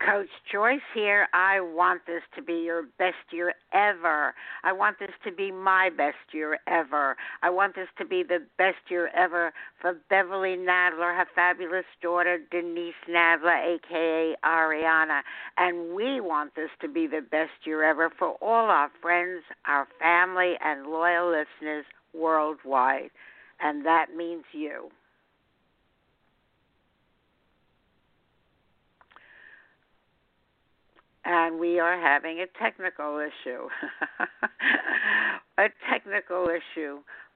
Coach Joyce here. I want this to be your best year ever. I want this to be my best year ever. I want this to be the best year ever for Beverly Nadler, her fabulous daughter, Denise Nadler, a.k.a. Ariana. And we want this to be the best year ever for all our friends, our family, and loyal listeners worldwide. And that means you. And we are having a technical issue,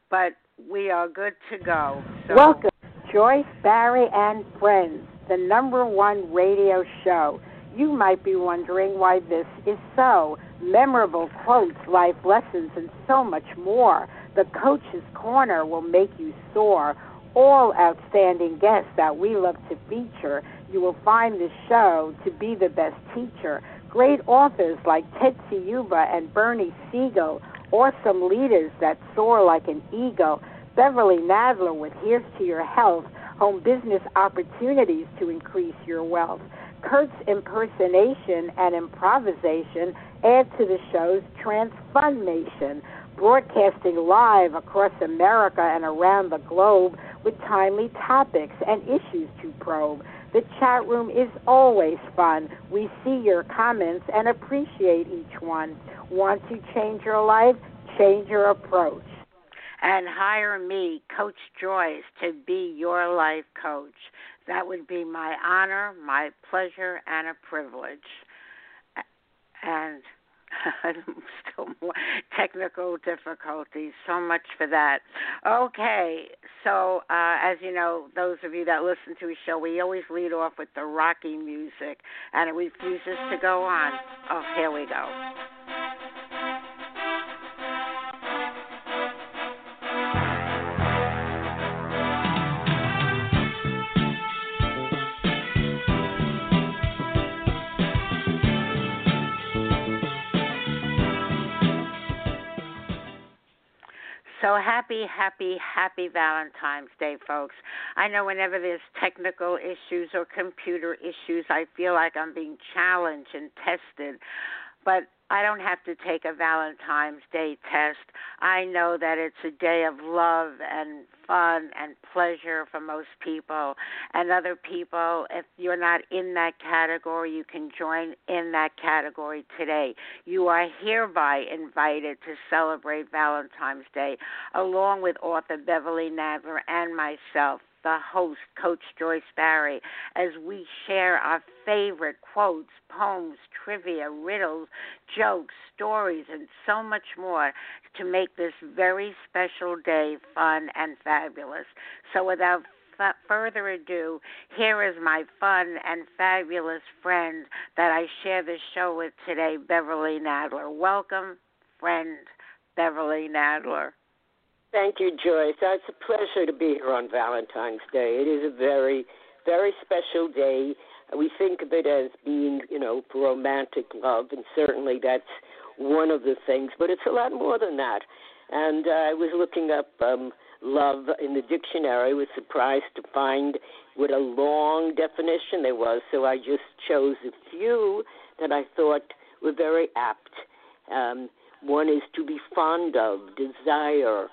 but we are good to go. So. Welcome to Joyce Barrie and Friends, the number one radio show. You might be wondering why this is so. Memorable quotes, life lessons, and so much more. The Coach's Corner will make you soar. All outstanding guests that we love to feature. You will find this show to be the best teacher. Great authors like Ted Ciuba and Bernie Siegel, awesome leaders that soar like an eagle. Beverly Nadler with Here's to Your Health, home business opportunities to increase your wealth. Kurt's impersonation and improvisation add to the show's transformation. Broadcasting live across America and around the globe with timely topics and issues to probe. The chat room is always fun. We see your comments and appreciate each one. Want to change your life? Change your approach. And hire me, Coach Joyce, to be your life coach. That would be my honor, my pleasure, and a privilege. And still more technical difficulties. So much for that. Okay, so as you know, those of you that listen to a show, we always lead off with the Rocky music, and it refuses to go on. Oh, here we go. So happy, happy, happy Valentine's Day, folks. I know whenever there's technical issues or computer issues, I feel like I'm being challenged and tested. But I don't have to take a Valentine's Day test. I know that it's a day of love and fun and pleasure for most people. And other people, if you're not in that category, you can join in that category today. You are hereby invited to celebrate Valentine's Day, along with author Beverly Nadler and myself, the host, Coach Joyce Barrie, as we share our favorite quotes, poems, trivia, riddles, jokes, stories, and so much more to make this very special day fun and fabulous. So without further ado, here is my fun and fabulous friend that I share this show with today, Beverly Nadler. Welcome, friend Beverly Nadler. Thank you, Joyce. It's a pleasure to be here on Valentine's Day. It is a very, very special day. We think of it as being, you know, romantic love, and certainly that's one of the things. But it's a lot more than that. And I was looking up love in the dictionary. I was surprised to find what a long definition there was. So I just chose a few that I thought were very apt. One is to be fond of, desire.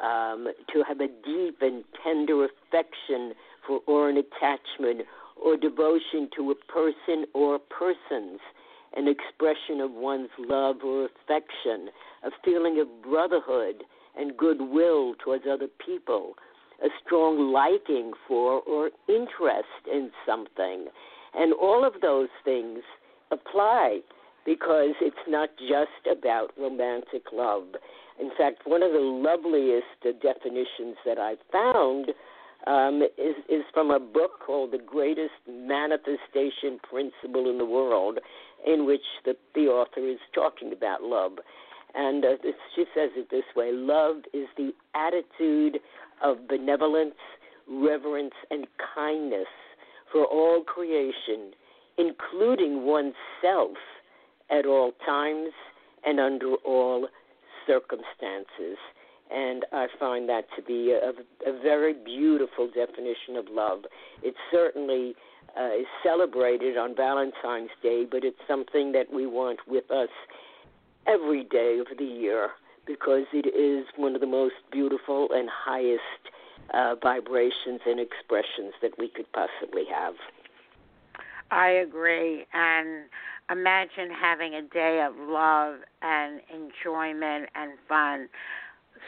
To have a deep and tender affection for or an attachment or devotion to a person or persons. an expression of one's love or affection, a feeling of brotherhood and goodwill towards other people, a strong liking for or interest in something. And all of those things apply because it's not just about romantic love. In fact, one of the loveliest definitions that I found is from a book called The Greatest Manifestation Principle in the World, in which the author is talking about love. And she says it this way: love is the attitude of benevolence, reverence, and kindness for all creation, including oneself at all times and under all circumstances. And I find that to be a very beautiful definition of love. It certainly is celebrated on Valentine's Day, but it's something that we want with us every day of the year because it is one of the most beautiful and highest vibrations and expressions that we could possibly have. I agree. And imagine having a day of love and enjoyment and fun.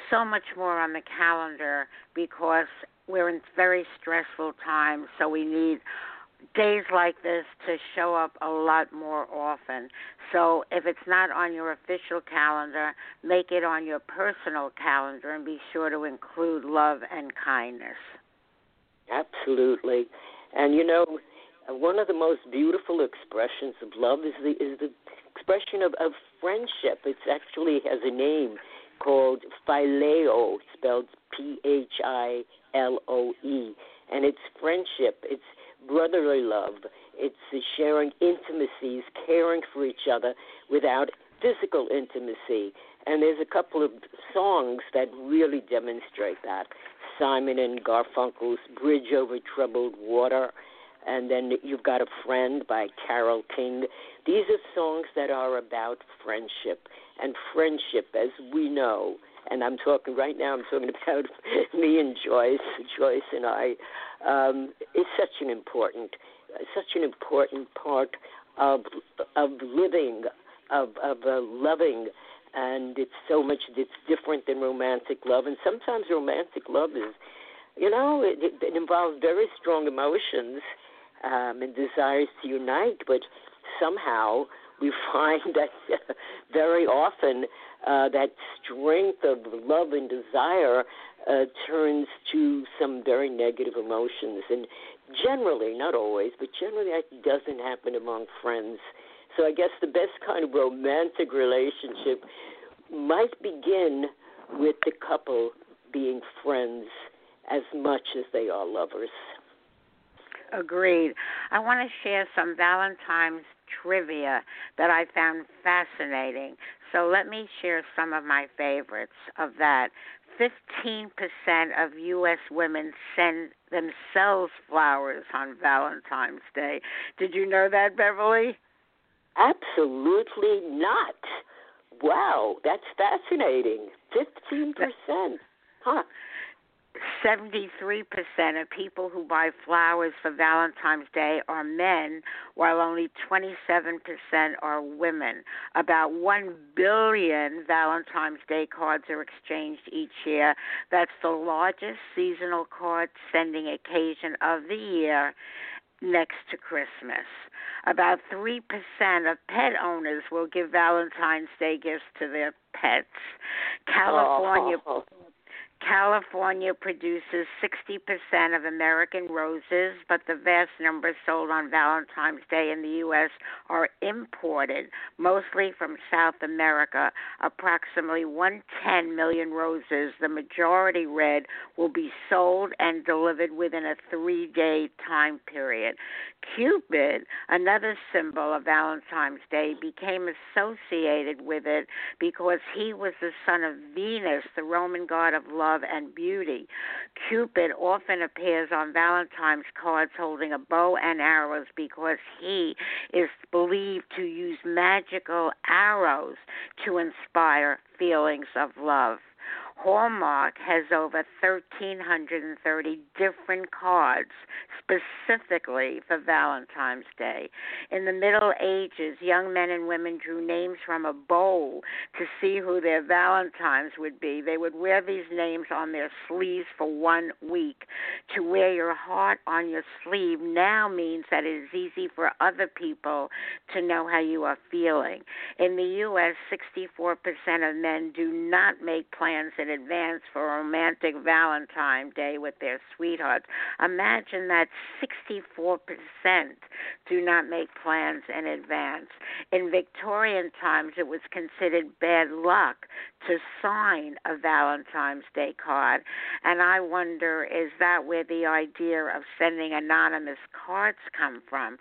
So much more on the calendar because we're in very stressful times, so we need days like this to show up a lot more often. So if it's not on your official calendar, make it on your personal calendar and be sure to include love and kindness. Absolutely. And, you know, one of the most beautiful expressions of love is the expression of friendship. It actually has a name called Phileo, spelled PhilOe, and it's friendship, it's brotherly love, it's sharing intimacies, caring for each other without physical intimacy. And there's a couple of songs that really demonstrate that. Simon and Garfunkel's Bridge Over Troubled Water, and then You've Got a Friend by Carole King. These are songs that are about friendship. And friendship, as we know, and I'm talking about me and Joyce and I, is such an important part of living, of loving. And it's different than romantic love. And sometimes romantic love is, it involves very strong emotions and desires to unite, but somehow we find that very often that strength of love and desire turns to some very negative emotions. And generally, not always, but generally that doesn't happen among friends. So I guess the best kind of romantic relationship might begin with the couple being friends as much as they are lovers. Agreed. I want to share some Valentine's trivia that I found fascinating. So let me share some of my favorites of that. 15% of U.S. women send themselves flowers on Valentine's Day. Did you know that, Beverly? Absolutely not. Wow, that's fascinating. 15%. Huh. 73% of people who buy flowers for Valentine's Day are men, while only 27% are women. About 1 billion Valentine's Day cards are exchanged each year. That's the largest seasonal card sending occasion of the year, next to Christmas. About 3% of pet owners will give Valentine's Day gifts to their pets. California produces 60% of American roses, but the vast number sold on Valentine's Day in the U.S. are imported, mostly from South America. Approximately 110 million roses, the majority red, will be sold and delivered within a 3-day time period. Cupid, another symbol of Valentine's Day, became associated with it because he was the son of Venus, the Roman god of love and beauty. Cupid often appears on Valentine's cards holding a bow and arrows because he is believed to use magical arrows to inspire feelings of love. Hallmark has over 1,330 different cards specifically for Valentine's Day. In the Middle Ages, young men and women drew names from a bowl to see who their Valentines would be. They would wear these names on their sleeves for 1 week. To wear your heart on your sleeve now means that it is easy for other people to know how you are feeling. In the U.S., 64% of men do not make plans in advance for romantic Valentine's Day with their sweethearts. Imagine that 64% do not make plans in advance. In Victorian times, it was considered bad luck to sign a Valentine's Day card. And I wonder, is that where the idea of sending anonymous cards come from?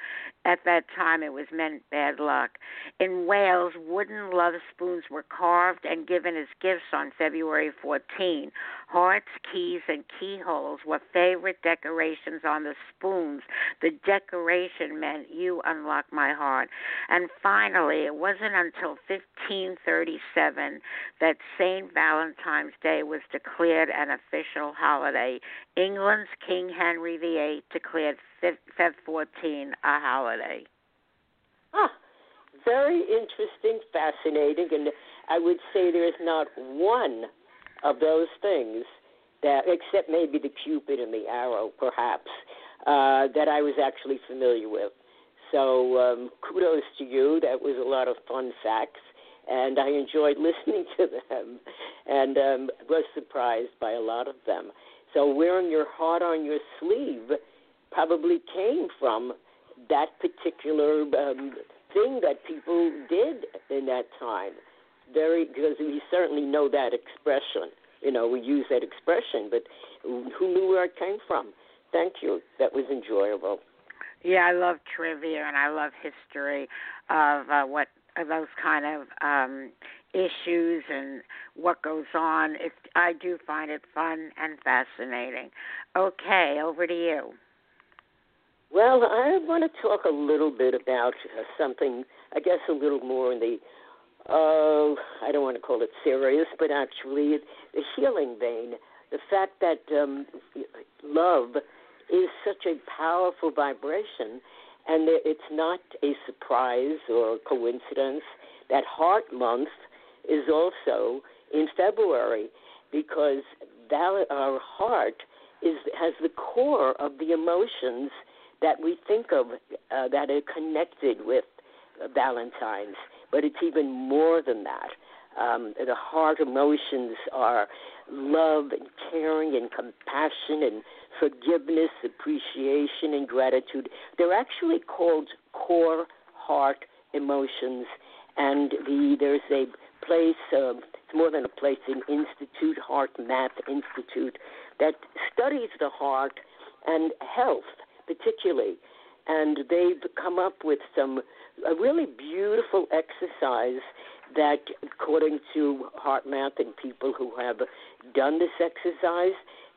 At that time, it was meant bad luck. In Wales, wooden love spoons were carved and given as gifts on February 14. Hearts, keys, and keyholes were favorite decorations on the spoons. The decoration meant, you unlock my heart. And finally, it wasn't until 1537 that St. Valentine's Day was declared an official holiday. England's King Henry VIII declared Feb 14 a holiday. Ah, very interesting, fascinating, and I would say there is not one of those things that, except maybe the Cupid and the arrow, perhaps, that I was actually familiar with. So kudos to you. That was a lot of fun facts, and I enjoyed listening to them, and was surprised by a lot of them. So wearing your heart on your sleeve probably came from that particular thing that people did in that time. Because we certainly know that expression. You know, we use that expression, but who knew where it came from? Thank you. That was enjoyable. Yeah, I love trivia and I love history of what those kind of issues and what goes on. I do find it fun and fascinating. Okay, over to you. Well, I want to talk a little bit about something, I guess a little more in the, I don't want to call it serious, but actually the healing vein. The fact that love is such a powerful vibration, and it's not a surprise or a coincidence that Heart Month is also in February, because our heart has the core of the emotions that we think of that are connected with Valentine's, but it's even more than that. The heart emotions are love and caring and compassion and forgiveness, appreciation and gratitude. They're actually called core heart emotions, and there's a place, it's more than a place, an institute, HeartMath Institute, that studies the heart and health particularly, and they've come up with a really beautiful exercise that, according to HeartMath and people who have done this exercise,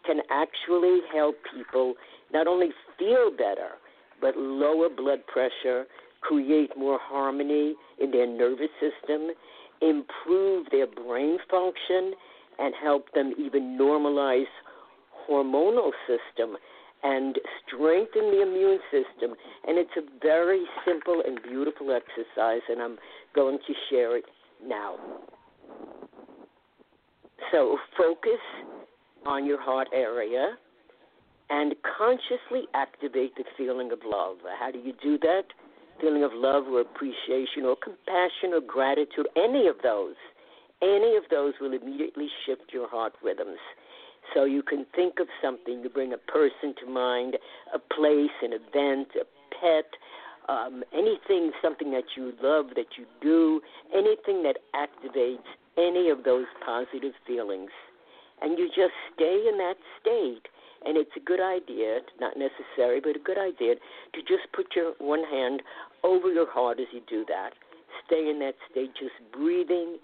can actually help people not only feel better, but lower blood pressure, create more harmony in their nervous system, improve their brain function, and help them even normalize hormonal system and strengthen the immune system. And it's a very simple and beautiful exercise, and I'm going to share it now. So focus on your heart area and consciously activate the feeling of love. How do you do that? Feeling of love or appreciation or compassion or gratitude, any of those will immediately shift your heart rhythms. So you can think of something, you bring a person to mind, a place, an event, a pet, anything, something that you love, that you do, anything that activates any of those positive feelings. And you just stay in that state, and it's a good idea, not necessary, but a good idea, to just put your one hand over your heart as you do that. Stay in that state, just breathing,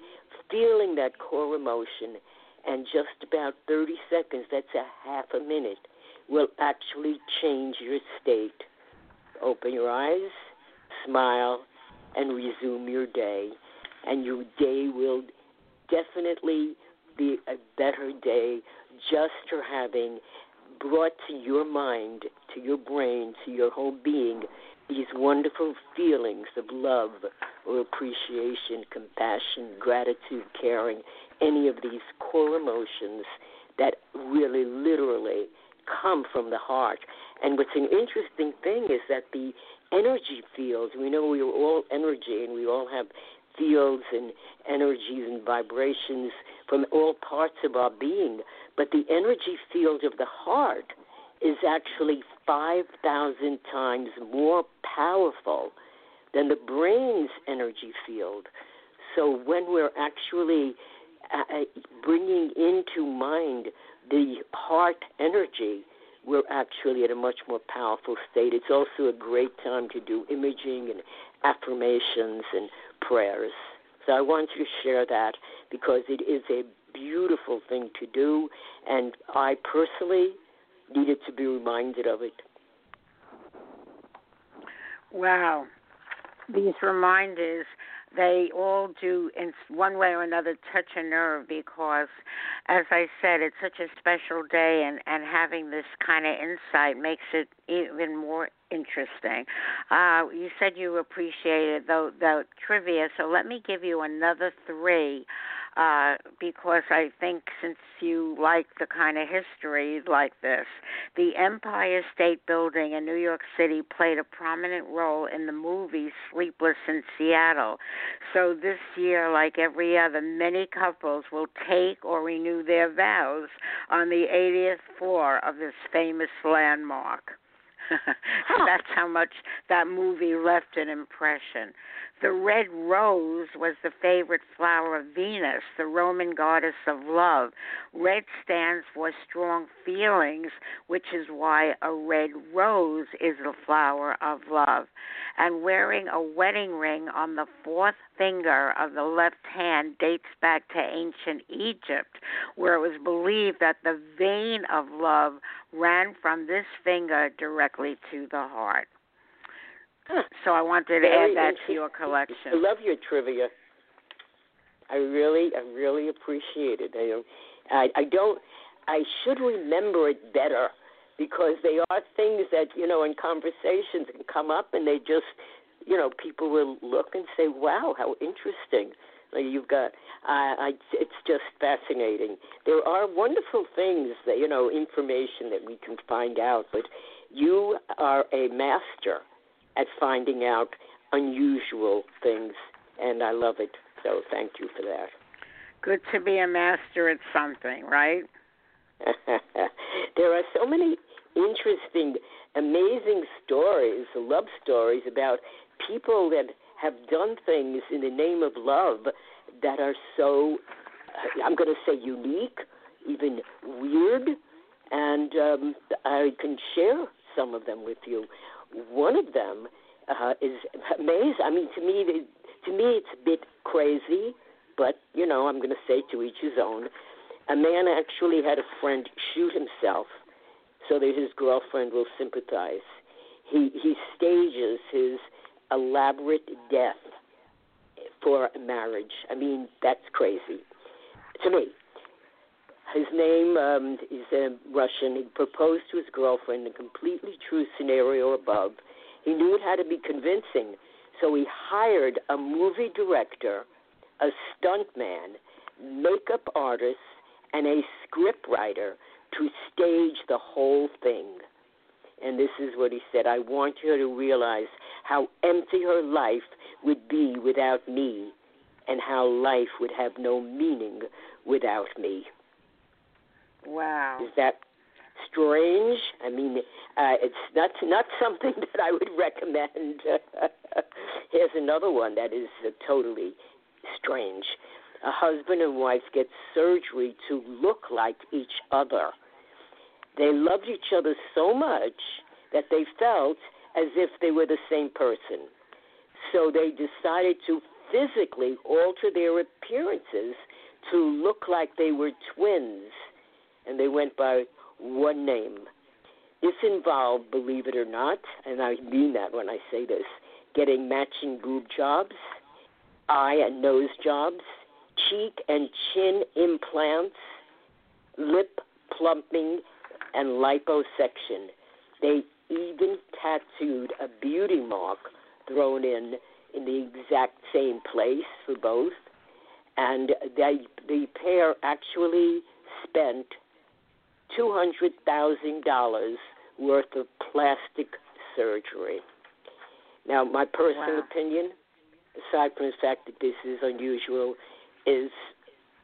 feeling that core emotion, and just about 30 seconds, that's a half a minute, will actually change your state. Open your eyes, smile, and resume your day. And your day will definitely be a better day just for having brought to your mind, to your brain, to your whole being, these wonderful feelings of love or appreciation, compassion, gratitude, caring, any of these core emotions that really literally come from the heart. And what's an interesting thing is that the energy fields, we know we are all energy and we all have fields and energies and vibrations from all parts of our being, but the energy field of the heart is actually 5,000 times more powerful than the brain's energy field. So when we're actually bringing into mind the heart energy, we're actually at a much more powerful state. It's also a great time to do imaging and affirmations and prayers. So I want you to share that because it is a beautiful thing to do, and I personally needed to be reminded of it. Wow. These reminders, they all do in one way or another touch a nerve because, as I said, it's such a special day, and having this kind of insight makes it even more interesting. You said you appreciated the trivia, so let me give you another three. Because I think since you like the kind of history like this, the Empire State Building in New York City played a prominent role in the movie Sleepless in Seattle. So this year, like every other, many couples will take or renew their vows on the 80th floor of this famous landmark. That's how much that movie left an impression. The red rose was the favorite flower of Venus, the Roman goddess of love. Red stands for strong feelings, which is why a red rose is the flower of love. And wearing a wedding ring on the fourth finger of the left hand dates back to ancient Egypt, where it was believed that the vein of love ran from this finger directly to the heart. So I wanted to add that to your collection. I love your trivia. I really appreciate it. I should remember it better because they are things that, you know, in conversations can come up and they just, you know, people will look and say, wow, how interesting. You've got, it's just fascinating. There are wonderful things that, you know, information that we can find out, but you are a master at finding out unusual things, and I love it. So thank you for that. Good to be a master at something, right? There are so many interesting, amazing stories, love stories about people that have done things in the name of love that are so, I'm going to say unique, even weird, and I can share some of them with you. One of them is amazing. I mean, to me, it's a bit crazy, but, you know, I'm going to say to each his own. A man actually had a friend shoot himself so that his girlfriend will sympathize. He stages his elaborate death for marriage. I mean, that's crazy to me. His name is Russian. He proposed to his girlfriend in a completely true scenario above. He knew it had to be convincing, so he hired a movie director, a stuntman, makeup artist, and a scriptwriter to stage the whole thing. And this is what he said: I want her to realize how empty her life would be without me and how life would have no meaning without me. Wow. Is that strange? I mean, it's not something that I would recommend. Here's another one that is totally strange. A husband and wife get surgery to look like each other. They loved each other so much that they felt as if they were the same person. So they decided to physically alter their appearances to look like they were twins, and they went by one name. This involved, believe it or not, and I mean that when I say this, getting matching boob jobs, eye and nose jobs, cheek and chin implants, lip plumping, and liposuction. They even tattooed a beauty mark thrown in the exact same place for both. And the pair actually spent $200,000 worth of plastic surgery. Now, my personal opinion, aside from the fact that this is unusual, is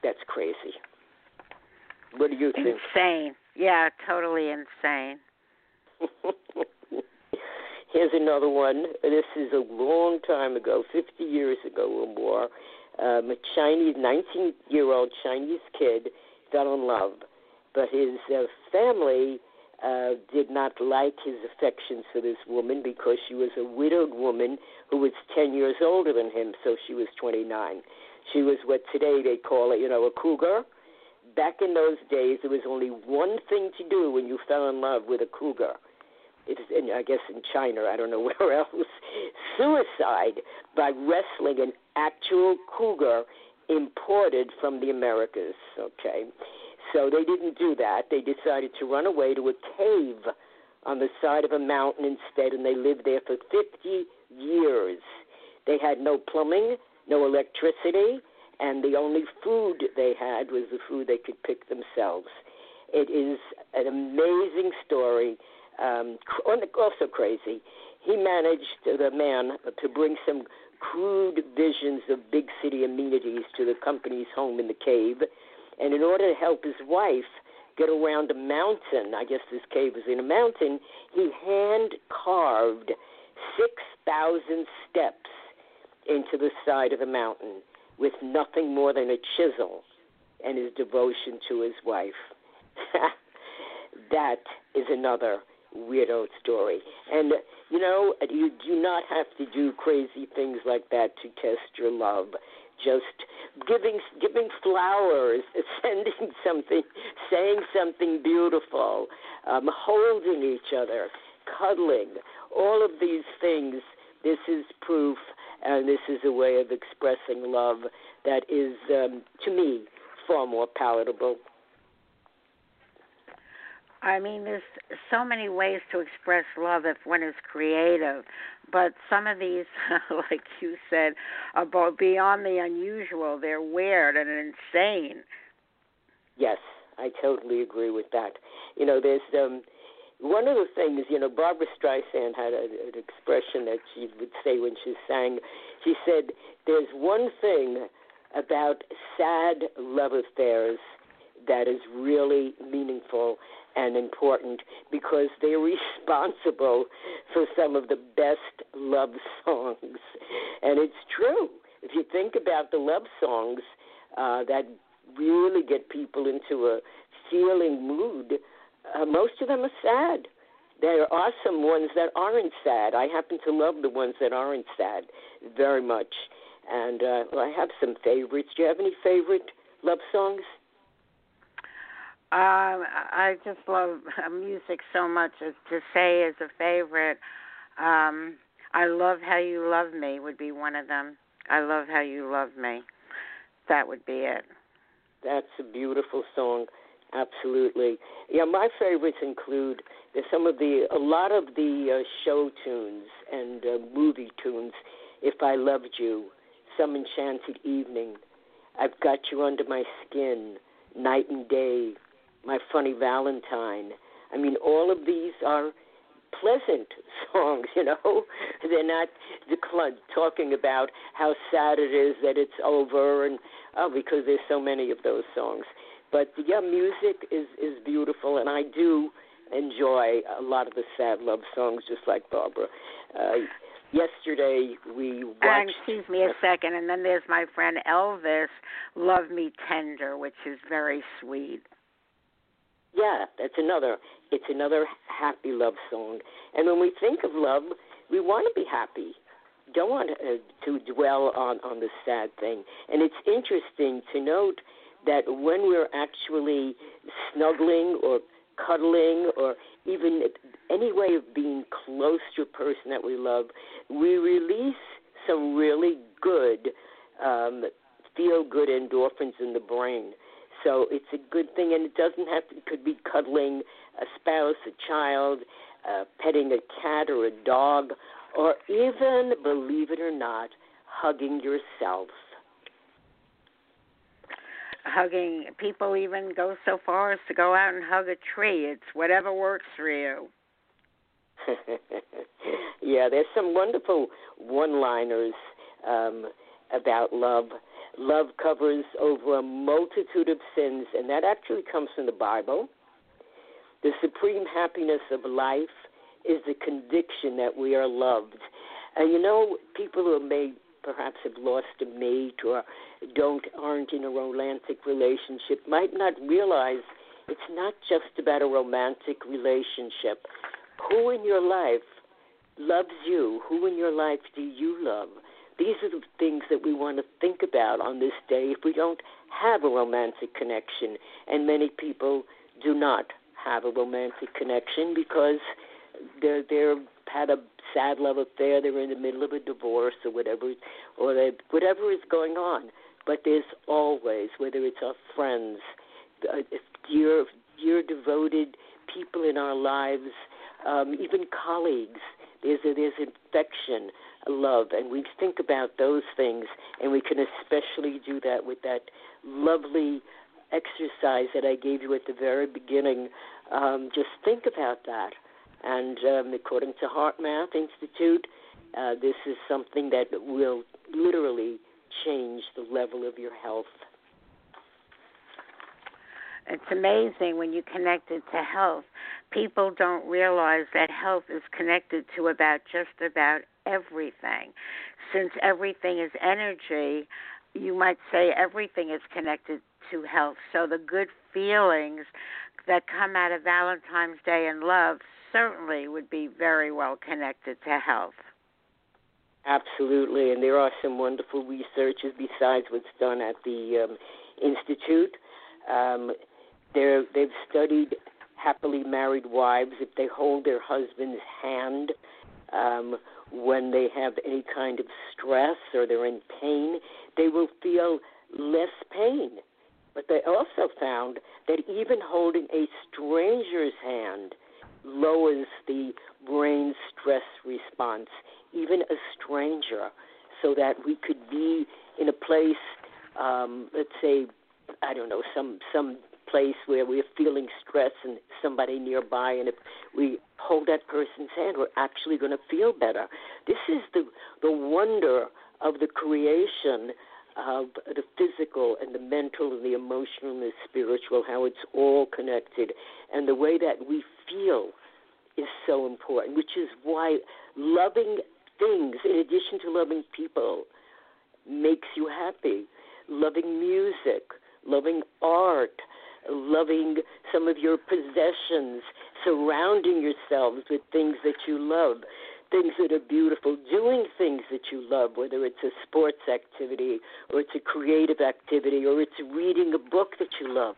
that's crazy. What do you think? Insane. Yeah, totally insane. Here's another one. This is a long time ago, 50 years ago or more. A 19-year-old Chinese kid fell in love, but his family did not like his affections for this woman because she was a widowed woman who was 10 years older than him, so she was 29. She was what today they call it, a cougar. Back in those days, there was only one thing to do when you fell in love with a cougar. It's, and I guess in China, I don't know where else, suicide by wrestling an actual cougar imported from the Americas, okay? So they didn't do that. They decided to run away to a cave on the side of a mountain instead, and they lived there for 50 years. They had no plumbing, no electricity, and the only food they had was the food they could pick themselves. It is an amazing story. Also crazy, he managed, the man, to bring some crude visions of big city amenities to the company's home in the cave, and in order to help his wife get around a mountain, I guess this cave was in a mountain, he hand-carved 6,000 steps into the side of the mountain with nothing more than a chisel and his devotion to his wife. That is another weirdo story. And, you do not have to do crazy things like that to test your love. Just giving flowers, sending something, saying something beautiful, holding each other, cuddling, all of these things, this is proof, and this is a way of expressing love that is, to me, far more palatable. I mean, there's so many ways to express love if one is creative, but some of these, like you said, are beyond the unusual. They're weird and insane. Yes, I totally agree with that. There's one of the things, Barbra Streisand had an expression that she would say when she sang. She said, there's one thing about sad love affairs that is really meaningful and important, because they're responsible for some of the best love songs. And it's true. If you think about the love songs that really get people into a feeling mood, most of them are sad. There are some ones that aren't sad. I happen to love the ones that aren't sad very much. And I have some favorites. Do you have any favorite love songs? I just love music so much. As to say is a favorite. I Love How You Love Me would be one of them. I Love How You Love Me. That would be it. That's a beautiful song. Absolutely. Yeah, my favorites include a lot of the show tunes and movie tunes. If I Loved You, Some Enchanted Evening, I've Got You Under My Skin, Night and Day, My Funny Valentine. I mean, all of these are pleasant songs, They're not talking about how sad it is that it's over, and because there's so many of those songs. But, yeah, music is beautiful, and I do enjoy a lot of the sad love songs, just like Barbara. Yesterday we watched... excuse me a second, and then there's my friend Elvis, Love Me Tender, which is very sweet. Yeah, it's another happy love song. And when we think of love, we want to be happy. Don't want to dwell on the sad thing. And it's interesting to note that when we're actually snuggling or cuddling or even any way of being close to a person that we love, we release some really good feel-good endorphins in the brain. So it's a good thing, and it doesn't have to, it could be cuddling a spouse, a child, petting a cat or a dog, or even, believe it or not, hugging yourself. Hugging, people even go so far as to go out and hug a tree. It's whatever works for you. Yeah, there's some wonderful one-liners about love. Love covers over a multitude of sins, and that actually comes from the Bible. The supreme happiness of life is the conviction that we are loved. And you know, people who may perhaps have lost a mate or aren't in a romantic relationship might not realize it's not just about a romantic relationship. Who in your life loves you? Who in your life do you love? These are the things that we want to think about on this day if we don't have a romantic connection. And many people do not have a romantic connection because they're had a sad love affair, they're in the middle of a divorce or whatever is going on. But there's always, whether it's our friends, dear devoted people in our lives, even colleagues, there's affection, love, and we think about those things, and we can especially do that with that lovely exercise that I gave you at the very beginning. Just think about that. And according to HeartMath Institute, this is something that will literally change the level of your health. It's amazing when you connect it to health. People don't realize that health is connected to about just about everything. Since everything is energy, you might say everything is connected to health. So the good feelings that come out of Valentine's Day and love certainly would be very well connected to health. Absolutely, and there are some wonderful researches besides what's done at the Institute. They've studied happily married wives. If they hold their husband's hand when they have any kind of stress or they're in pain, they will feel less pain. But they also found that even holding a stranger's hand lowers the brain stress response, even a stranger, so that we could be in a place, let's say, I don't know, some place where we're feeling stress and somebody nearby, and if we hold that person's hand, we're actually going to feel better. This is the wonder of the creation of the physical and the mental and the emotional and the spiritual, how it's all connected. And the way that we feel is so important, which is why loving things, in addition to loving people, makes you happy. Loving music, loving art, loving some of your possessions, surrounding yourselves with things that you love, things that are beautiful, doing things that you love, whether it's a sports activity or it's a creative activity or it's reading a book that you love.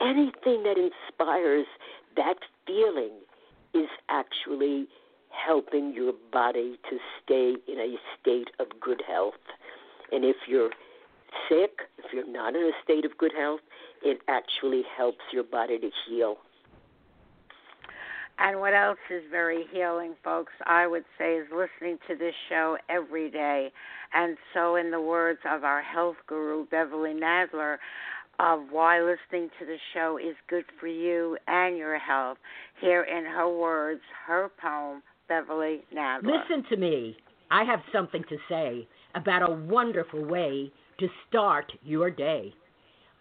Anything that inspires that feeling is actually helping your body to stay in a state of good health. And if you're sick, if you're not in a state of good health, it actually helps your body to heal. And what else is very healing, folks, I would say, is listening to this show every day. And so in the words of our health guru, Beverly Nadler, of why listening to the show is good for you and your health, here in her words, her poem, Beverly Nadler. Listen to me. I have something to say about a wonderful way to start your day,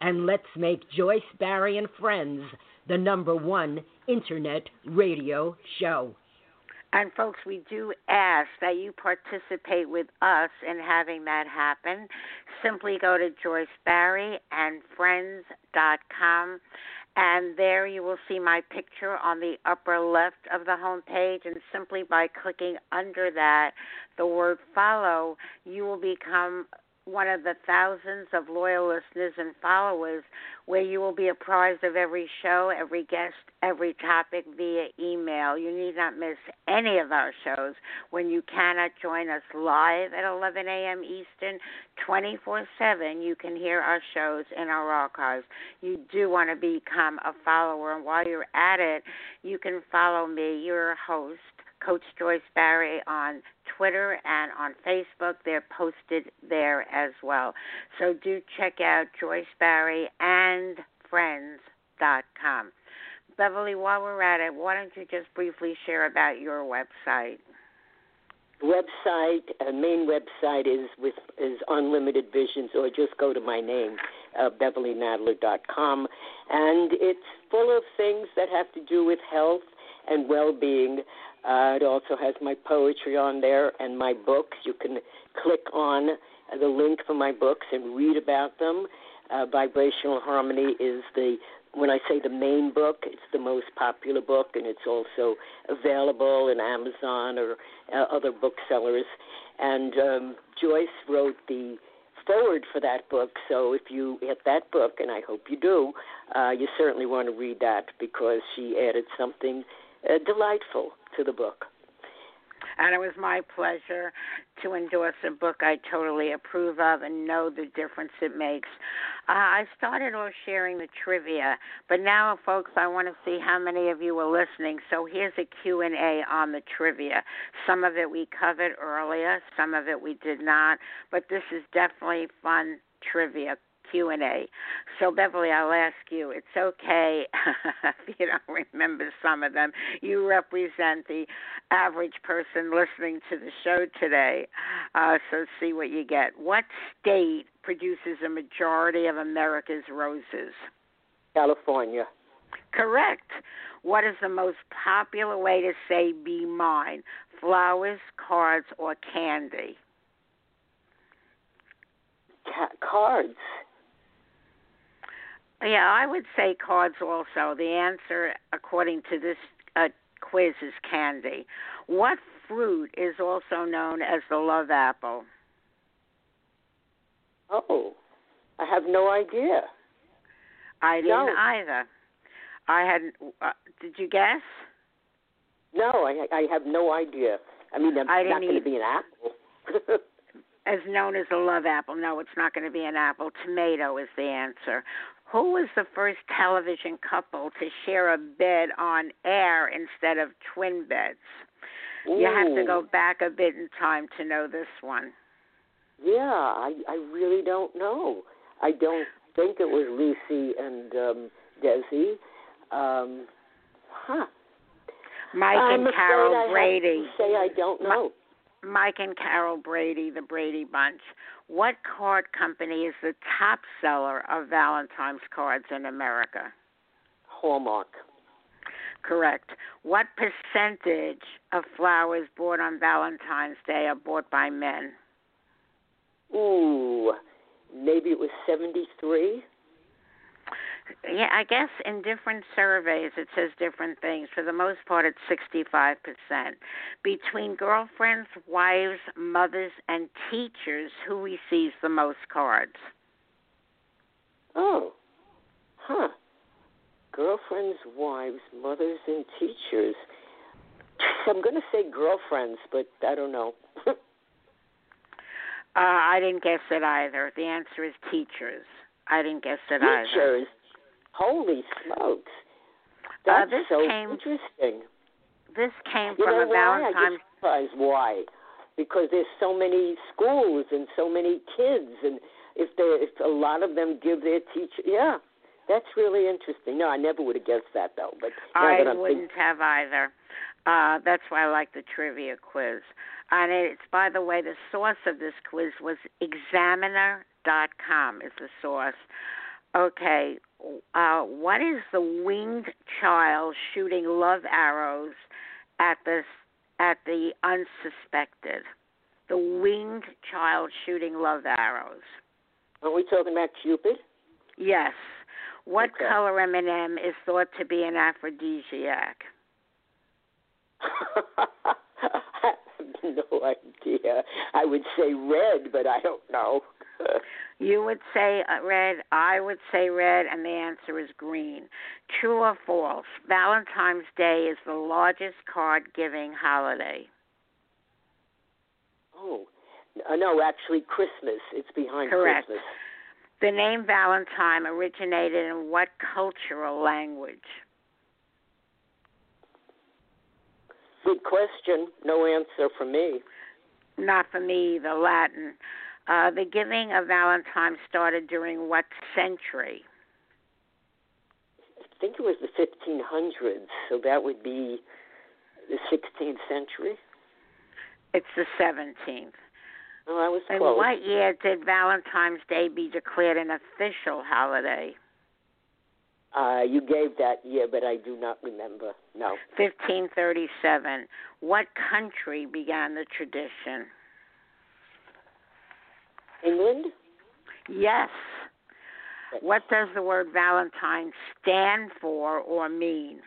And let's make Joyce Barrie and Friends the #1 internet radio show. And folks, we do ask that you participate with us in having that happen. Simply go to JoyceBarrieandFriends.com, and there you will see my picture on the upper left of the homepage, and simply by clicking under that, the word follow, you will become one of the thousands of loyal listeners and followers, where you will be apprised of every show, every guest, every topic via email. You need not miss any of our shows. When you cannot join us live at 11 a.m. Eastern, 24/7, you can hear our shows in our archives. You do want to become a follower, and while you're at it, you can follow me, your host, Coach Joyce Barrie, on Twitter and on Facebook. They're posted there as well. So do check out JoyceBarrieandFriends.com. Beverly, while we're at it, why don't you just briefly share about your website? Main website is Unlimited Visions, or just go to my name, BeverlyNadler.com. And it's full of things that have to do with health and well-being. It also has my poetry on there and my books. You can click on the link for my books and read about them. Vibrational Harmony is when I say the main book, it's the most popular book, and it's also available in Amazon or other booksellers. And Joyce wrote the forward for that book, so if you get that book, and I hope you do, you certainly want to read that, because she added something delightful to the book. And it was my pleasure to endorse a book I totally approve of and know the difference it makes. I started off sharing the trivia, but now, folks, I want to see how many of you are listening. So here's a Q&A on the trivia. Some of it we covered earlier, some of it we did not, but this is definitely fun trivia Q&A. So, Beverly, I'll ask you. It's okay if you don't remember some of them. You represent the average person listening to the show today. So see what you get. What state produces a majority of America's roses? California. Correct. What is the most popular way to say be mine? Flowers, cards, or candy? Cards. Yeah, I would say cards also. The answer, according to this quiz, is candy. What fruit is also known as the love apple? Oh, I have no idea. I didn't either. I had. Did you guess? No, I have no idea. I mean, it's not going to be an apple. As known as the love apple. No, it's not going to be an apple. Tomato is the answer. Who was the first television couple to share a bed on air instead of twin beds? Ooh. You have to go back a bit in time to know this one. Yeah, I really don't know. I don't think it was Lucy and Desi. Mike and Carol Brady. I'm afraid I have to say I don't know. Mike and Carol Brady, the Brady Bunch. What card company is the top seller of Valentine's cards in America? Hallmark. Correct. What percentage of flowers bought on Valentine's Day are bought by men? Ooh, maybe it was 73%. Yeah, I guess in different surveys it says different things. For the most part, it's 65%. Between girlfriends, wives, mothers, and teachers, who receives the most cards? Oh, girlfriends, wives, mothers, and teachers. I'm going to say girlfriends, but I don't know. I didn't guess it either. The answer is teachers. I didn't guess it either. Teachers? Holy smokes. That's interesting. This came from a Valentine's... I just realized why. Because there's so many schools and so many kids, and if a lot of them give their teacher... Yeah, that's really interesting. No, I never would have guessed that, though. But I wouldn't have either. That's why I like the trivia quiz. And it's, by the way, the source of this quiz was examiner.com is the source. Okay, what is the winged child shooting love arrows at the unsuspected? The winged child shooting love arrows. Are we talking about Cupid? Yes. What color M&M is thought to be an aphrodisiac? I have no idea. I would say red, but I don't know. You would say red, I would say red, and the answer is green. True or false, Valentine's Day is the largest card-giving holiday. Oh, no, actually Christmas. It's behind Christmas. The name Valentine originated in what cultural language? Good question. No answer for me. Not for me either. Latin. The giving of Valentine started during what century? I think it was the 1500s, so that would be the 16th century. It's the 17th. Oh, I was close. In what year did Valentine's Day be declared an official holiday? You gave that year, but I do not remember. No. 1537. What country began the tradition? England? Yes. What does the word Valentine stand for or mean?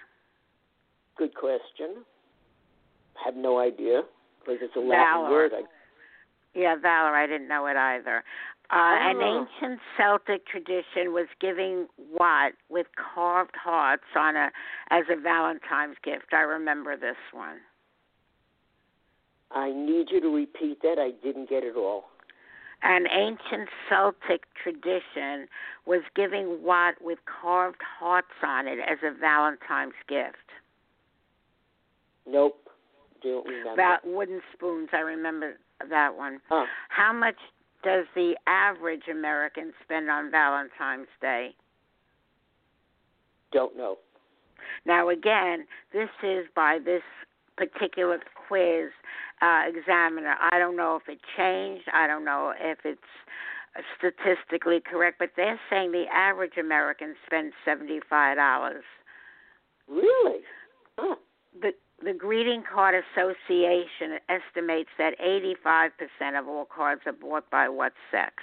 Good question. I have no idea because it's a Latin word. Yeah, Valor. I didn't know it either. An ancient Celtic tradition was giving what with carved hearts on as a Valentine's gift. I remember this one. I need you to repeat that. I didn't get it all. An ancient Celtic tradition was giving what with carved hearts on it as a Valentine's gift. Nope. Don't remember. About wooden spoons. I remember that one. Huh. How much does the average American spend on Valentine's Day? Don't know. Now, again, this is by this particular quiz examiner. I don't know if it changed. I don't know if it's statistically correct, but they're saying the average American spends $75. Really? Huh. The Greeting Card Association estimates that 85% of all cards are bought by what sex?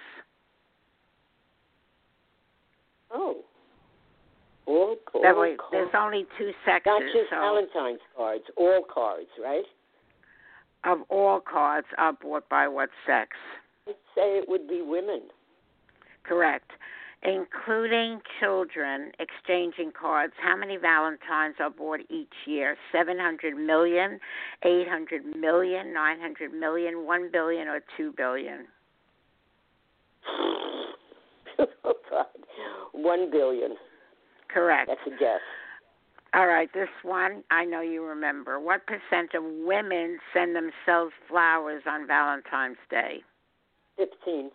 Oh. All Beverly, cards. There's only two sexes. Not just Valentine's cards, all cards, right? Of all cards are bought by what sex? I'd say it would be women. Correct. Including children exchanging cards, how many Valentines are bought each year? 700 million, 800 million, 900 million, 1 billion, or 2 billion? Oh, God. 1 billion. Correct. That's a guess. All right, this one I know you remember. What % of women send themselves flowers on Valentine's Day? 15%.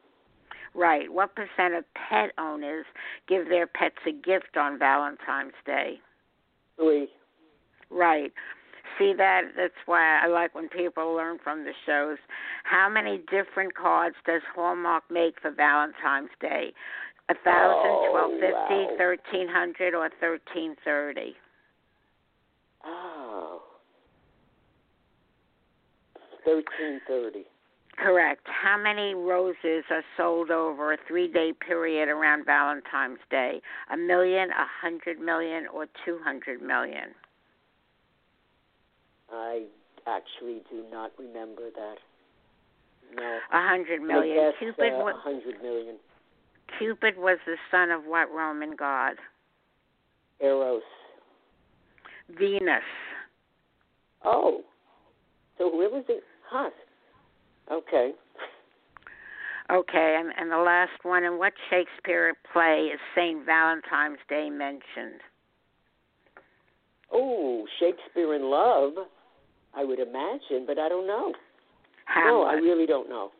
Right. What % of pet owners give their pets a gift on Valentine's Day? 3%. Right. See, that's why I like when people learn from the shows. How many different cards does Hallmark make for Valentine's Day? 1,000, 1,250, 1,300, or 1,330? Oh. 1,330. Correct. How many roses are sold over a 3-day period around Valentine's Day? 1 million, 100 million, or 200 million? I actually do not remember that. No. 100 million. I guess, Cupid 100 million. Cupid was the son of what Roman god? Eros? Venus. Oh. So where was it? Huh. Okay. Okay, and the last one, in what Shakespeare play is St. Valentine's Day mentioned? Oh, Shakespeare in Love, I would imagine, but I don't know. Hamlet. No, I really don't know.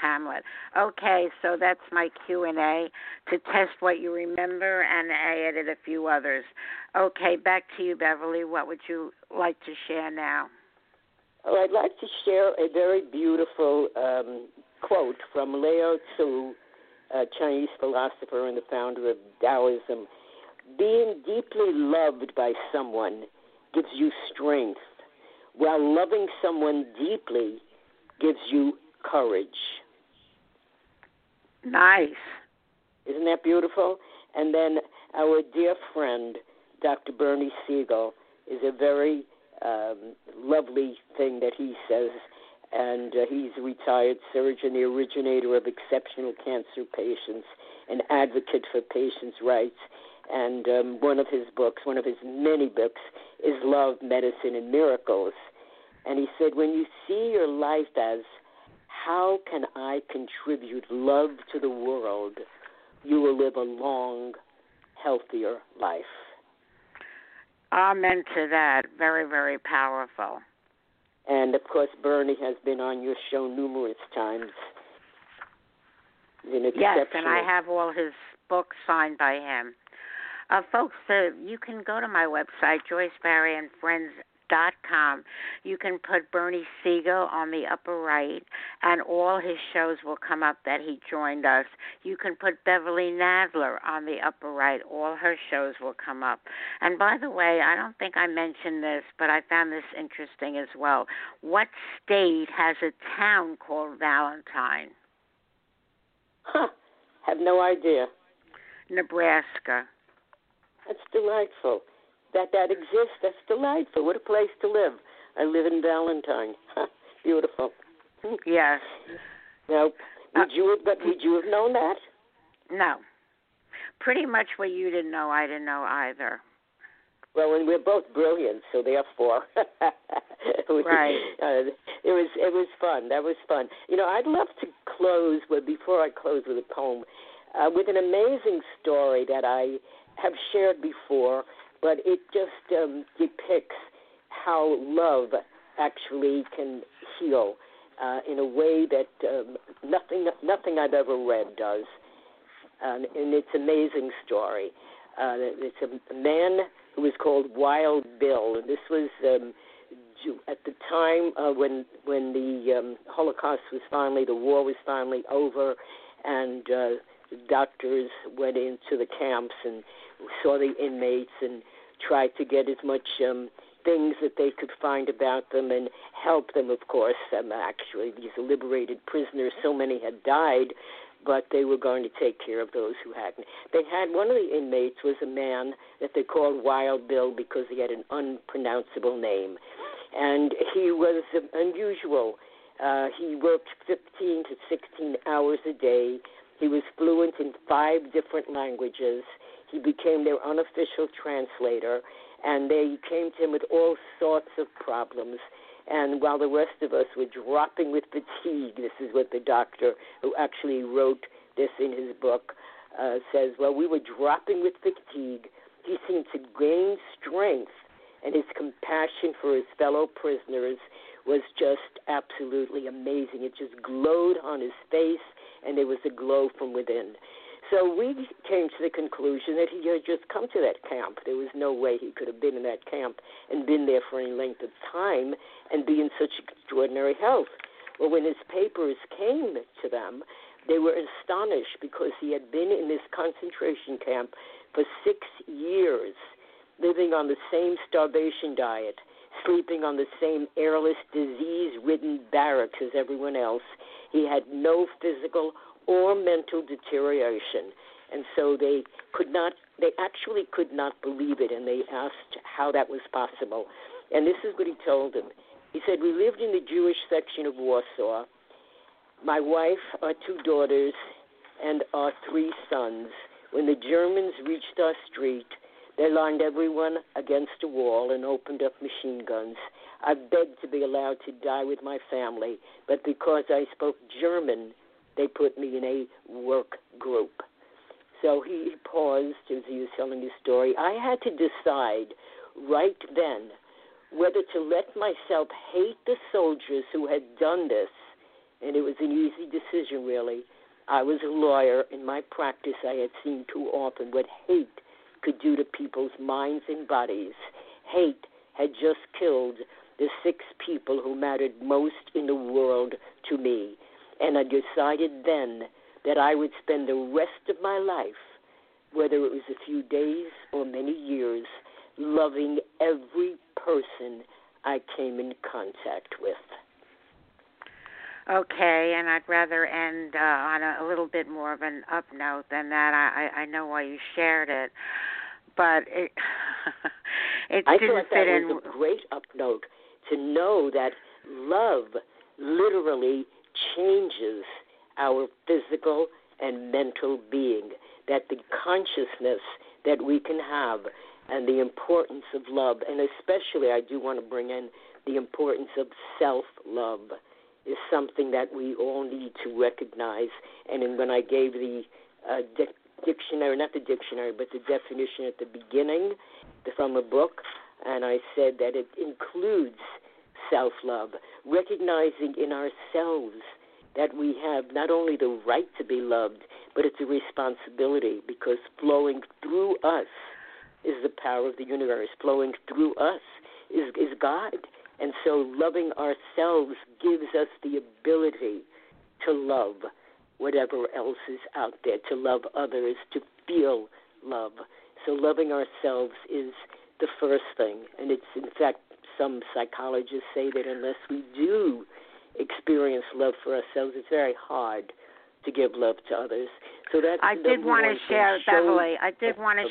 Hamlet. Okay, so that's my Q&A to test what you remember, and I added a few others. Okay, back to you, Beverly. What would you like to share now? Oh, I'd like to share a very beautiful quote from Lao Tzu, a Chinese philosopher and the founder of Taoism. Being deeply loved by someone gives you strength, while loving someone deeply gives you courage. Nice. Isn't that beautiful? And then our dear friend, Dr. Bernie Siegel, is a very lovely thing that he says, and he's a retired surgeon, the originator of exceptional cancer patients, an advocate for patients' rights, and one of his many books is Love, Medicine, and Miracles. And he said, when you see your life as, how can I contribute love to the world, you will live a long, healthier life. Amen to that. Very, very powerful. And, of course, Bernie has been on your show numerous times. Yes, and I have all his books signed by him. Folks, you can go to my website, JoyceBarrieandFriends.com. You can put Bernie Siegel on the upper right, and all his shows will come up that he joined us. You can put Beverly Nadler on the upper right. All her shows will come up. And by the way, I don't think I mentioned this, but I found this interesting as well. What state has a town called Valentine? Huh. Have no idea. Nebraska. That's delightful. That exists. That's delightful. What a place to live. I live in Valentine. Beautiful. Yes. Now, would you have known that? No. Pretty much what you didn't know, I didn't know either. Well, and we're both brilliant, so therefore. Right. It was fun. That was fun. You know, I'd love to close, before I close with a poem, with an amazing story that I have shared before, but it just depicts how love actually can heal in a way that nothing I've ever read does. And it's an amazing story. It's a man who was called Wild Bill. And this was at the time when the Holocaust was the war was finally over, and the doctors went into the camps and saw the inmates and tried to get as much things that they could find about them and help them, of course. Actually, these liberated prisoners, so many had died, but they were going to take care of those who hadn't. They had one of the inmates was a man that they called Wild Bill because he had an unpronounceable name. And he was unusual. He worked 15 to 16 hours a day. He was fluent in 5 different languages. He became their unofficial translator, and they came to him with all sorts of problems. And while the rest of us were dropping with fatigue, this is what the doctor, who actually wrote this in his book, says, well, we were dropping with fatigue. He seemed to gain strength, and his compassion for his fellow prisoners was just absolutely amazing. It just glowed on his face, and there was a glow from within. So we came to the conclusion that he had just come to that camp. There was no way he could have been in that camp and been there for any length of time and be in such extraordinary health. Well, when his papers came to them, they were astonished because he had been in this concentration camp for 6 years, living on the same starvation diet, sleeping on the same airless, disease-ridden barracks as everyone else. He had no physical or mental deterioration. And so they actually could not believe it, and they asked how that was possible. And this is what he told them. He said, we lived in the Jewish section of Warsaw. My wife, our 2 daughters, and our 3 sons. When the Germans reached our street, They lined everyone against a wall and opened up machine guns. I begged to be allowed to die with my family, but because I spoke German, they put me in a work group. So he paused as he was telling his story. I had to decide right then whether to let myself hate the soldiers who had done this, and it was an easy decision, really. I was a lawyer. In my practice, I had seen too often what hate could do to people's minds and bodies. Hate had just killed the 6 people who mattered most in the world to me, and I decided then that I would spend the rest of my life, whether it was a few days or many years, loving every person I came in contact with. Okay, and I'd rather end on a little bit more of an up note than that. I know why you shared it, but it I didn't fit in. I thought that was a great up note, to know that love literally changes our physical and mental being, that the consciousness that we can have and the importance of love, and especially I do want to bring in the importance of self-love, is something that we all need to recognize. And when I gave the dictionary, not the dictionary, but the definition at the beginning from a book, and I said that it includes self-love, recognizing in ourselves that we have not only the right to be loved, but it's a responsibility, because flowing through us is the power of the universe. Flowing through us is God. And so loving ourselves gives us the ability to love whatever else is out there, to love others, to feel love. So loving ourselves is the first thing. And it's, in fact, some psychologists say that unless we do experience love for ourselves, it's very hard to give love to others. So that's I did want to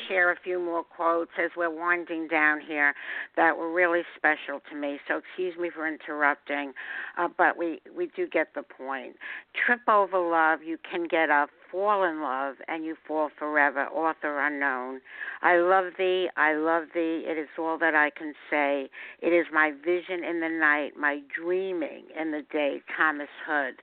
share a few more quotes as we're winding down here that were really special to me. So excuse me for interrupting, but we do get the point. Trip over love, you can get up. Fall in love, and you fall forever. Author unknown. I love thee, I love thee. It is all that I can say. It is my vision in the night, my dreaming in the day. Thomas Hood.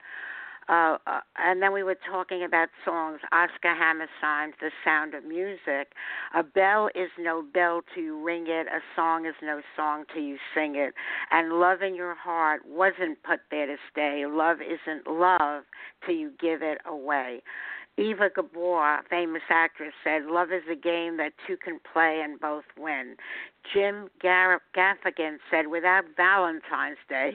And then we were talking about songs, Oscar Hammerstein's The Sound of Music. A bell is no bell till you ring it. A song is no song till you sing it. And love in your heart wasn't put there to stay. Love isn't love till you give it away. Eva Gabor, famous actress, said, love is a game that two can play and both win. Jim Gaffigan said, without Valentine's Day,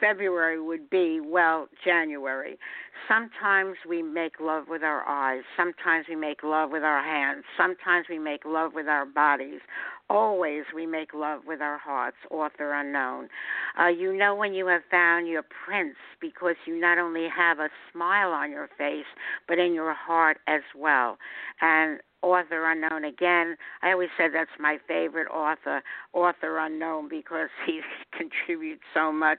February would be, well, January. Sometimes we make love with our eyes. Sometimes we make love with our hands. Sometimes we make love with our bodies. Always we make love with our hearts, author unknown. You know when you have found your prince, because you not only have a smile on your face, but in your heart as well. And author unknown again. I always said that's my favorite author unknown, because he contributes so much.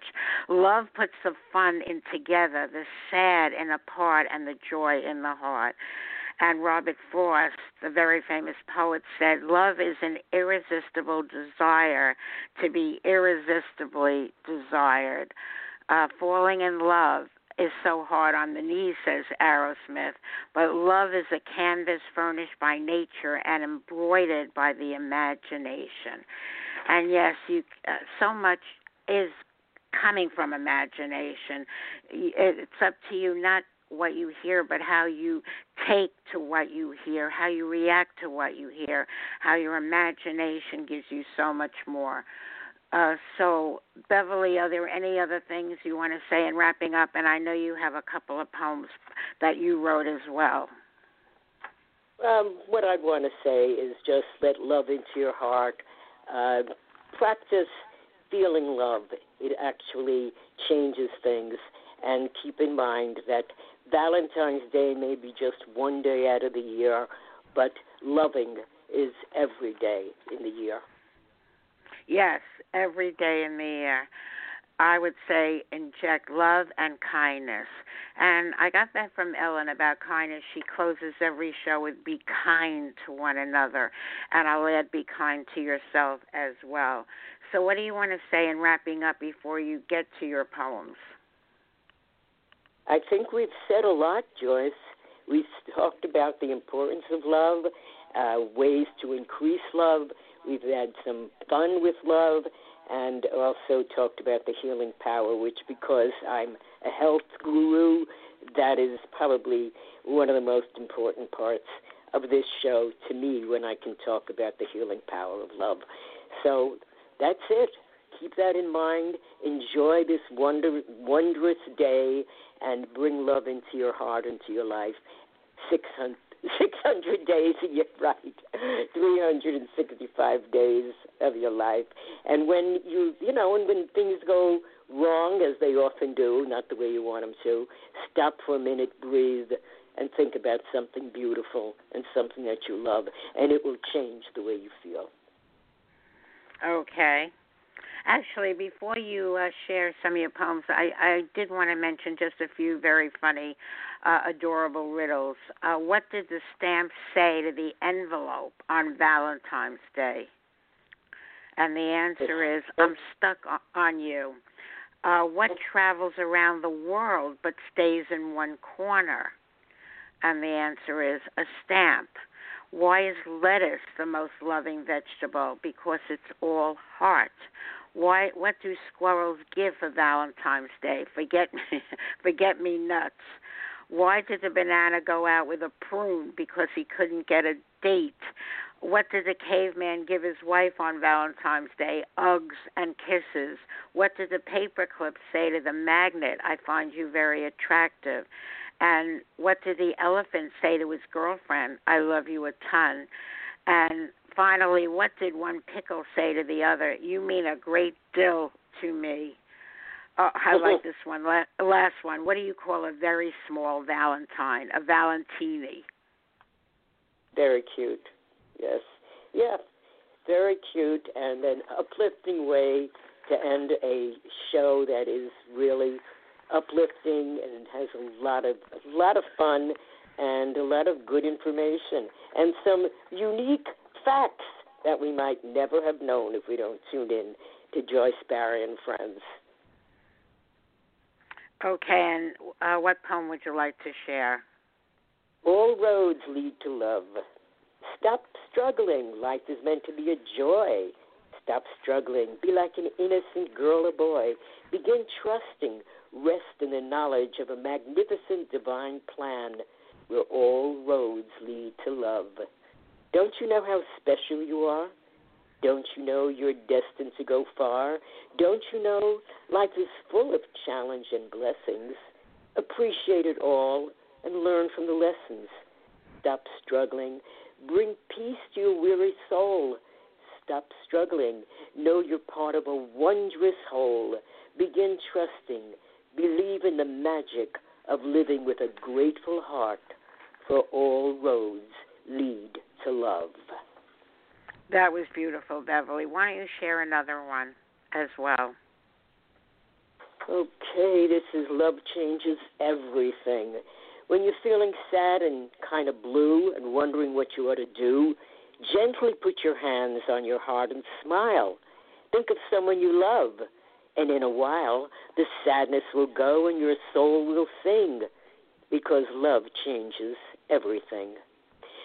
Love puts the fun in together, the sad in a part, and the joy in the heart. And Robert Frost, the very famous poet, said, love is an irresistible desire to be irresistibly desired. Falling in love is so hard on the knees, says Aerosmith, but love is a canvas furnished by nature and embroidered by the imagination. And yes, so much is coming from imagination. It's up to you, not what you hear, but how you take to what you hear, how you react to what you hear, how your imagination gives you so much more. So, Beverly, are there any other things you want to say in wrapping up? And I know you have a couple of poems that you wrote as well. What I want to say is just let love into your heart. Practice feeling love. It actually changes things. And keep in mind that Valentine's Day may be just one day out of the year, but loving is every day in the year. Yes, every day in the year. I would say inject love and kindness. And I got that from Ellen about kindness. She closes every show with be kind to one another. And I'll add be kind to yourself as well. So what do you want to say in wrapping up before you get to your poems? I think we've said a lot, Joyce. We've talked about the importance of love, ways to increase love. We've had some fun with love. And also talked about the healing power, which, because I'm a health guru, that is probably one of the most important parts of this show to me, when I can talk about the healing power of love. So that's it. Keep that in mind. Enjoy this wondrous day and bring love into your heart, into your life. 600 days, and you're right, 365 days of your life. And when when things go wrong, as they often do, not the way you want them to, stop for a minute, breathe, and think about something beautiful and something that you love, and it will change the way you feel. Okay. Actually, before you share some of your poems, I did want to mention just a few very funny, adorable riddles. What did the stamp say to the envelope on Valentine's Day? And the answer is, I'm stuck on you. What travels around the world but stays in one corner? And the answer is, a stamp. Why is lettuce the most loving vegetable? Because it's all heart. Why? What do squirrels give for Valentine's Day? Forget me nuts. Why did the banana go out with a prune? Because he couldn't get a date. What did the caveman give his wife on Valentine's Day? Uggs and kisses. What did the paperclip say to the magnet? I find you very attractive. And what did the elephant say to his girlfriend? I love you a ton. And finally, what did one pickle say to the other? You mean a great deal to me. I like this one. Last one. What do you call a very small valentine? A valentini. Very cute. Yes. Yeah. Very cute, and an uplifting way to end a show that is really uplifting and has a lot of fun and a lot of good information and some unique facts that we might never have known if we don't tune in to Joyce Barrie and Friends. Okay, and what poem would you like to share? All roads lead to love. Stop struggling. Life is meant to be a joy. Stop struggling. Be like an innocent girl or boy. Begin trusting. Rest in the knowledge of a magnificent divine plan where all roads lead to love. Don't you know how special you are? Don't you know you're destined to go far? Don't you know life is full of challenge and blessings? Appreciate it all and learn from the lessons. Stop struggling. Bring peace to your weary soul. Stop struggling. Know you're part of a wondrous whole. Begin trusting. Believe in the magic of living with a grateful heart, for all roads lead to love. That was beautiful, Beverly. Why don't you share another one as well? Okay, this is Love Changes Everything. When you're feeling sad and kind of blue and wondering what you ought to do, gently put your hands on your heart and smile. Think of someone you love. And in a while, the sadness will go and your soul will sing, because love changes everything.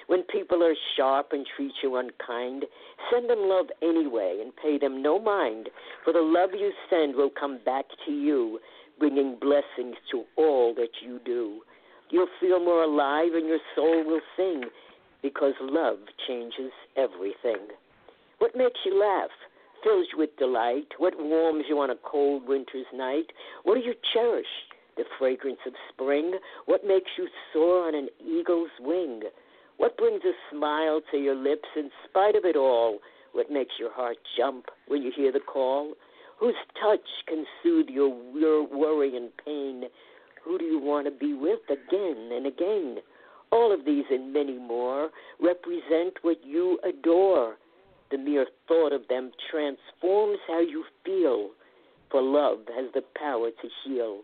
When people are sharp and treat you unkind, send them love anyway and pay them no mind, for the love you send will come back to you, bringing blessings to all that you do. You'll feel more alive and your soul will sing, because love changes everything. What makes you laugh? Fills you with delight? What warms you on a cold winter's night? What do you cherish? The fragrance of spring? What makes you soar on an eagle's wing? What brings a smile to your lips in spite of it all? What makes your heart jump when you hear the call? Whose touch can soothe your worry and pain? Who do you want to be with again and again? All of these and many more represent what you adore. The mere thought of them transforms how you feel. for love has the power to heal.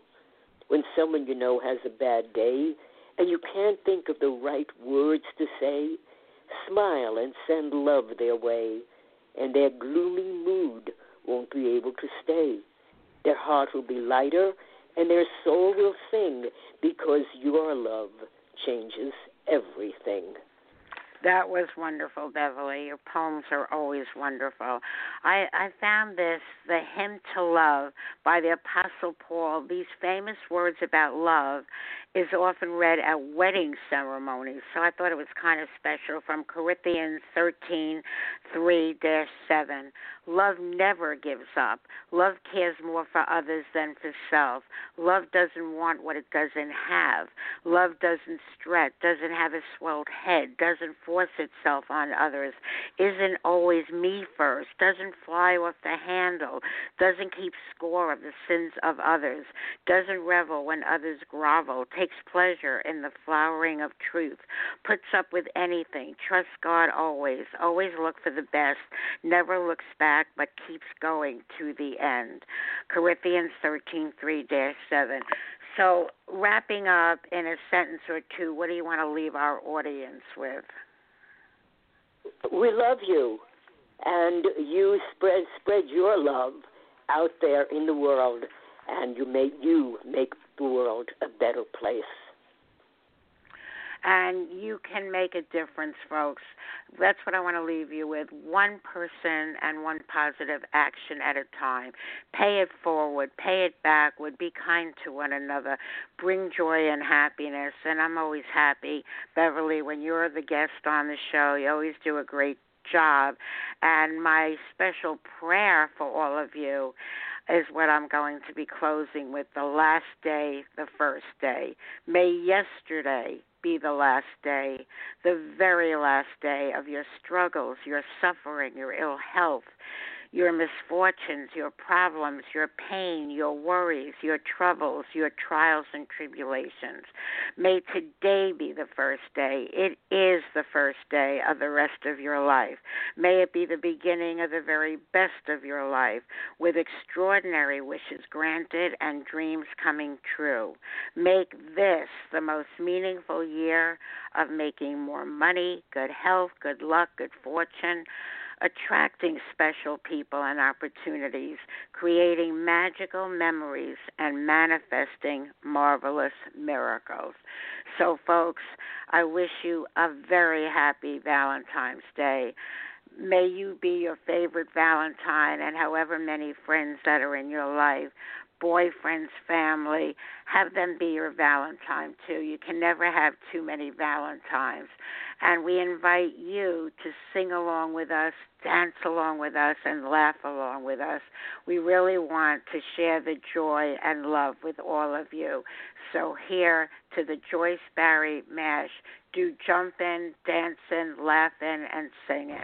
When someone you know has a bad day and you can't think of the right words to say, smile and send love their way, and their gloomy mood won't be able to stay. Their heart will be lighter, and their soul will sing, because your love changes everything. That was wonderful, Beverly. Your poems are always wonderful. I found this, the Hymn to Love by the Apostle Paul. These famous words about love is often read at wedding ceremonies, so I thought it was kind of special, from Corinthians 13:3-7. Love never gives up. Love cares more for others than for self. Love doesn't want what it doesn't have. Love doesn't fret, doesn't have a swelled head, doesn't force itself on others, isn't always me first, doesn't fly off the handle, doesn't keep score of the sins of others, doesn't revel when others grovel, takes pleasure in the flowering of truth, puts up with anything, trusts God always, always look for the best, never looks back but keeps going to the end. Corinthians 13:3-7. So wrapping up in a sentence or two, what do you want to leave our audience with? We love you, and you spread your love out there in the world, and you make the world a better place. And you can make a difference, folks. That's what I want to leave you with, one person and one positive action at a time. Pay it forward, pay it backward, be kind to one another, bring joy and happiness. And I'm always happy, Beverly, when you're the guest on the show. You always do a great job. And my special prayer for all of you is what I'm going to be closing with, the last day, the first day. May yesterday be the last day, the very last day of your struggles, your suffering, your ill health, your misfortunes, your problems, your pain, your worries, your troubles, your trials and tribulations. May today be the first day. It is the first day of the rest of your life. May it be the beginning of the very best of your life, with extraordinary wishes granted and dreams coming true. Make this the most meaningful year of making more money, good health, good luck, good fortune, attracting special people and opportunities, creating magical memories, and manifesting marvelous miracles. So, folks, I wish you a very happy Valentine's Day. May you be your favorite Valentine and however many friends that are in your life, boyfriends, family, have them be your Valentine too. You can never have too many Valentines. And we invite you to sing along with us, dance along with us, and laugh along with us. We really want to share the joy and love with all of you. So here to the Joyce Barrie Mash, do jump in, dance in, laugh in, and sing in.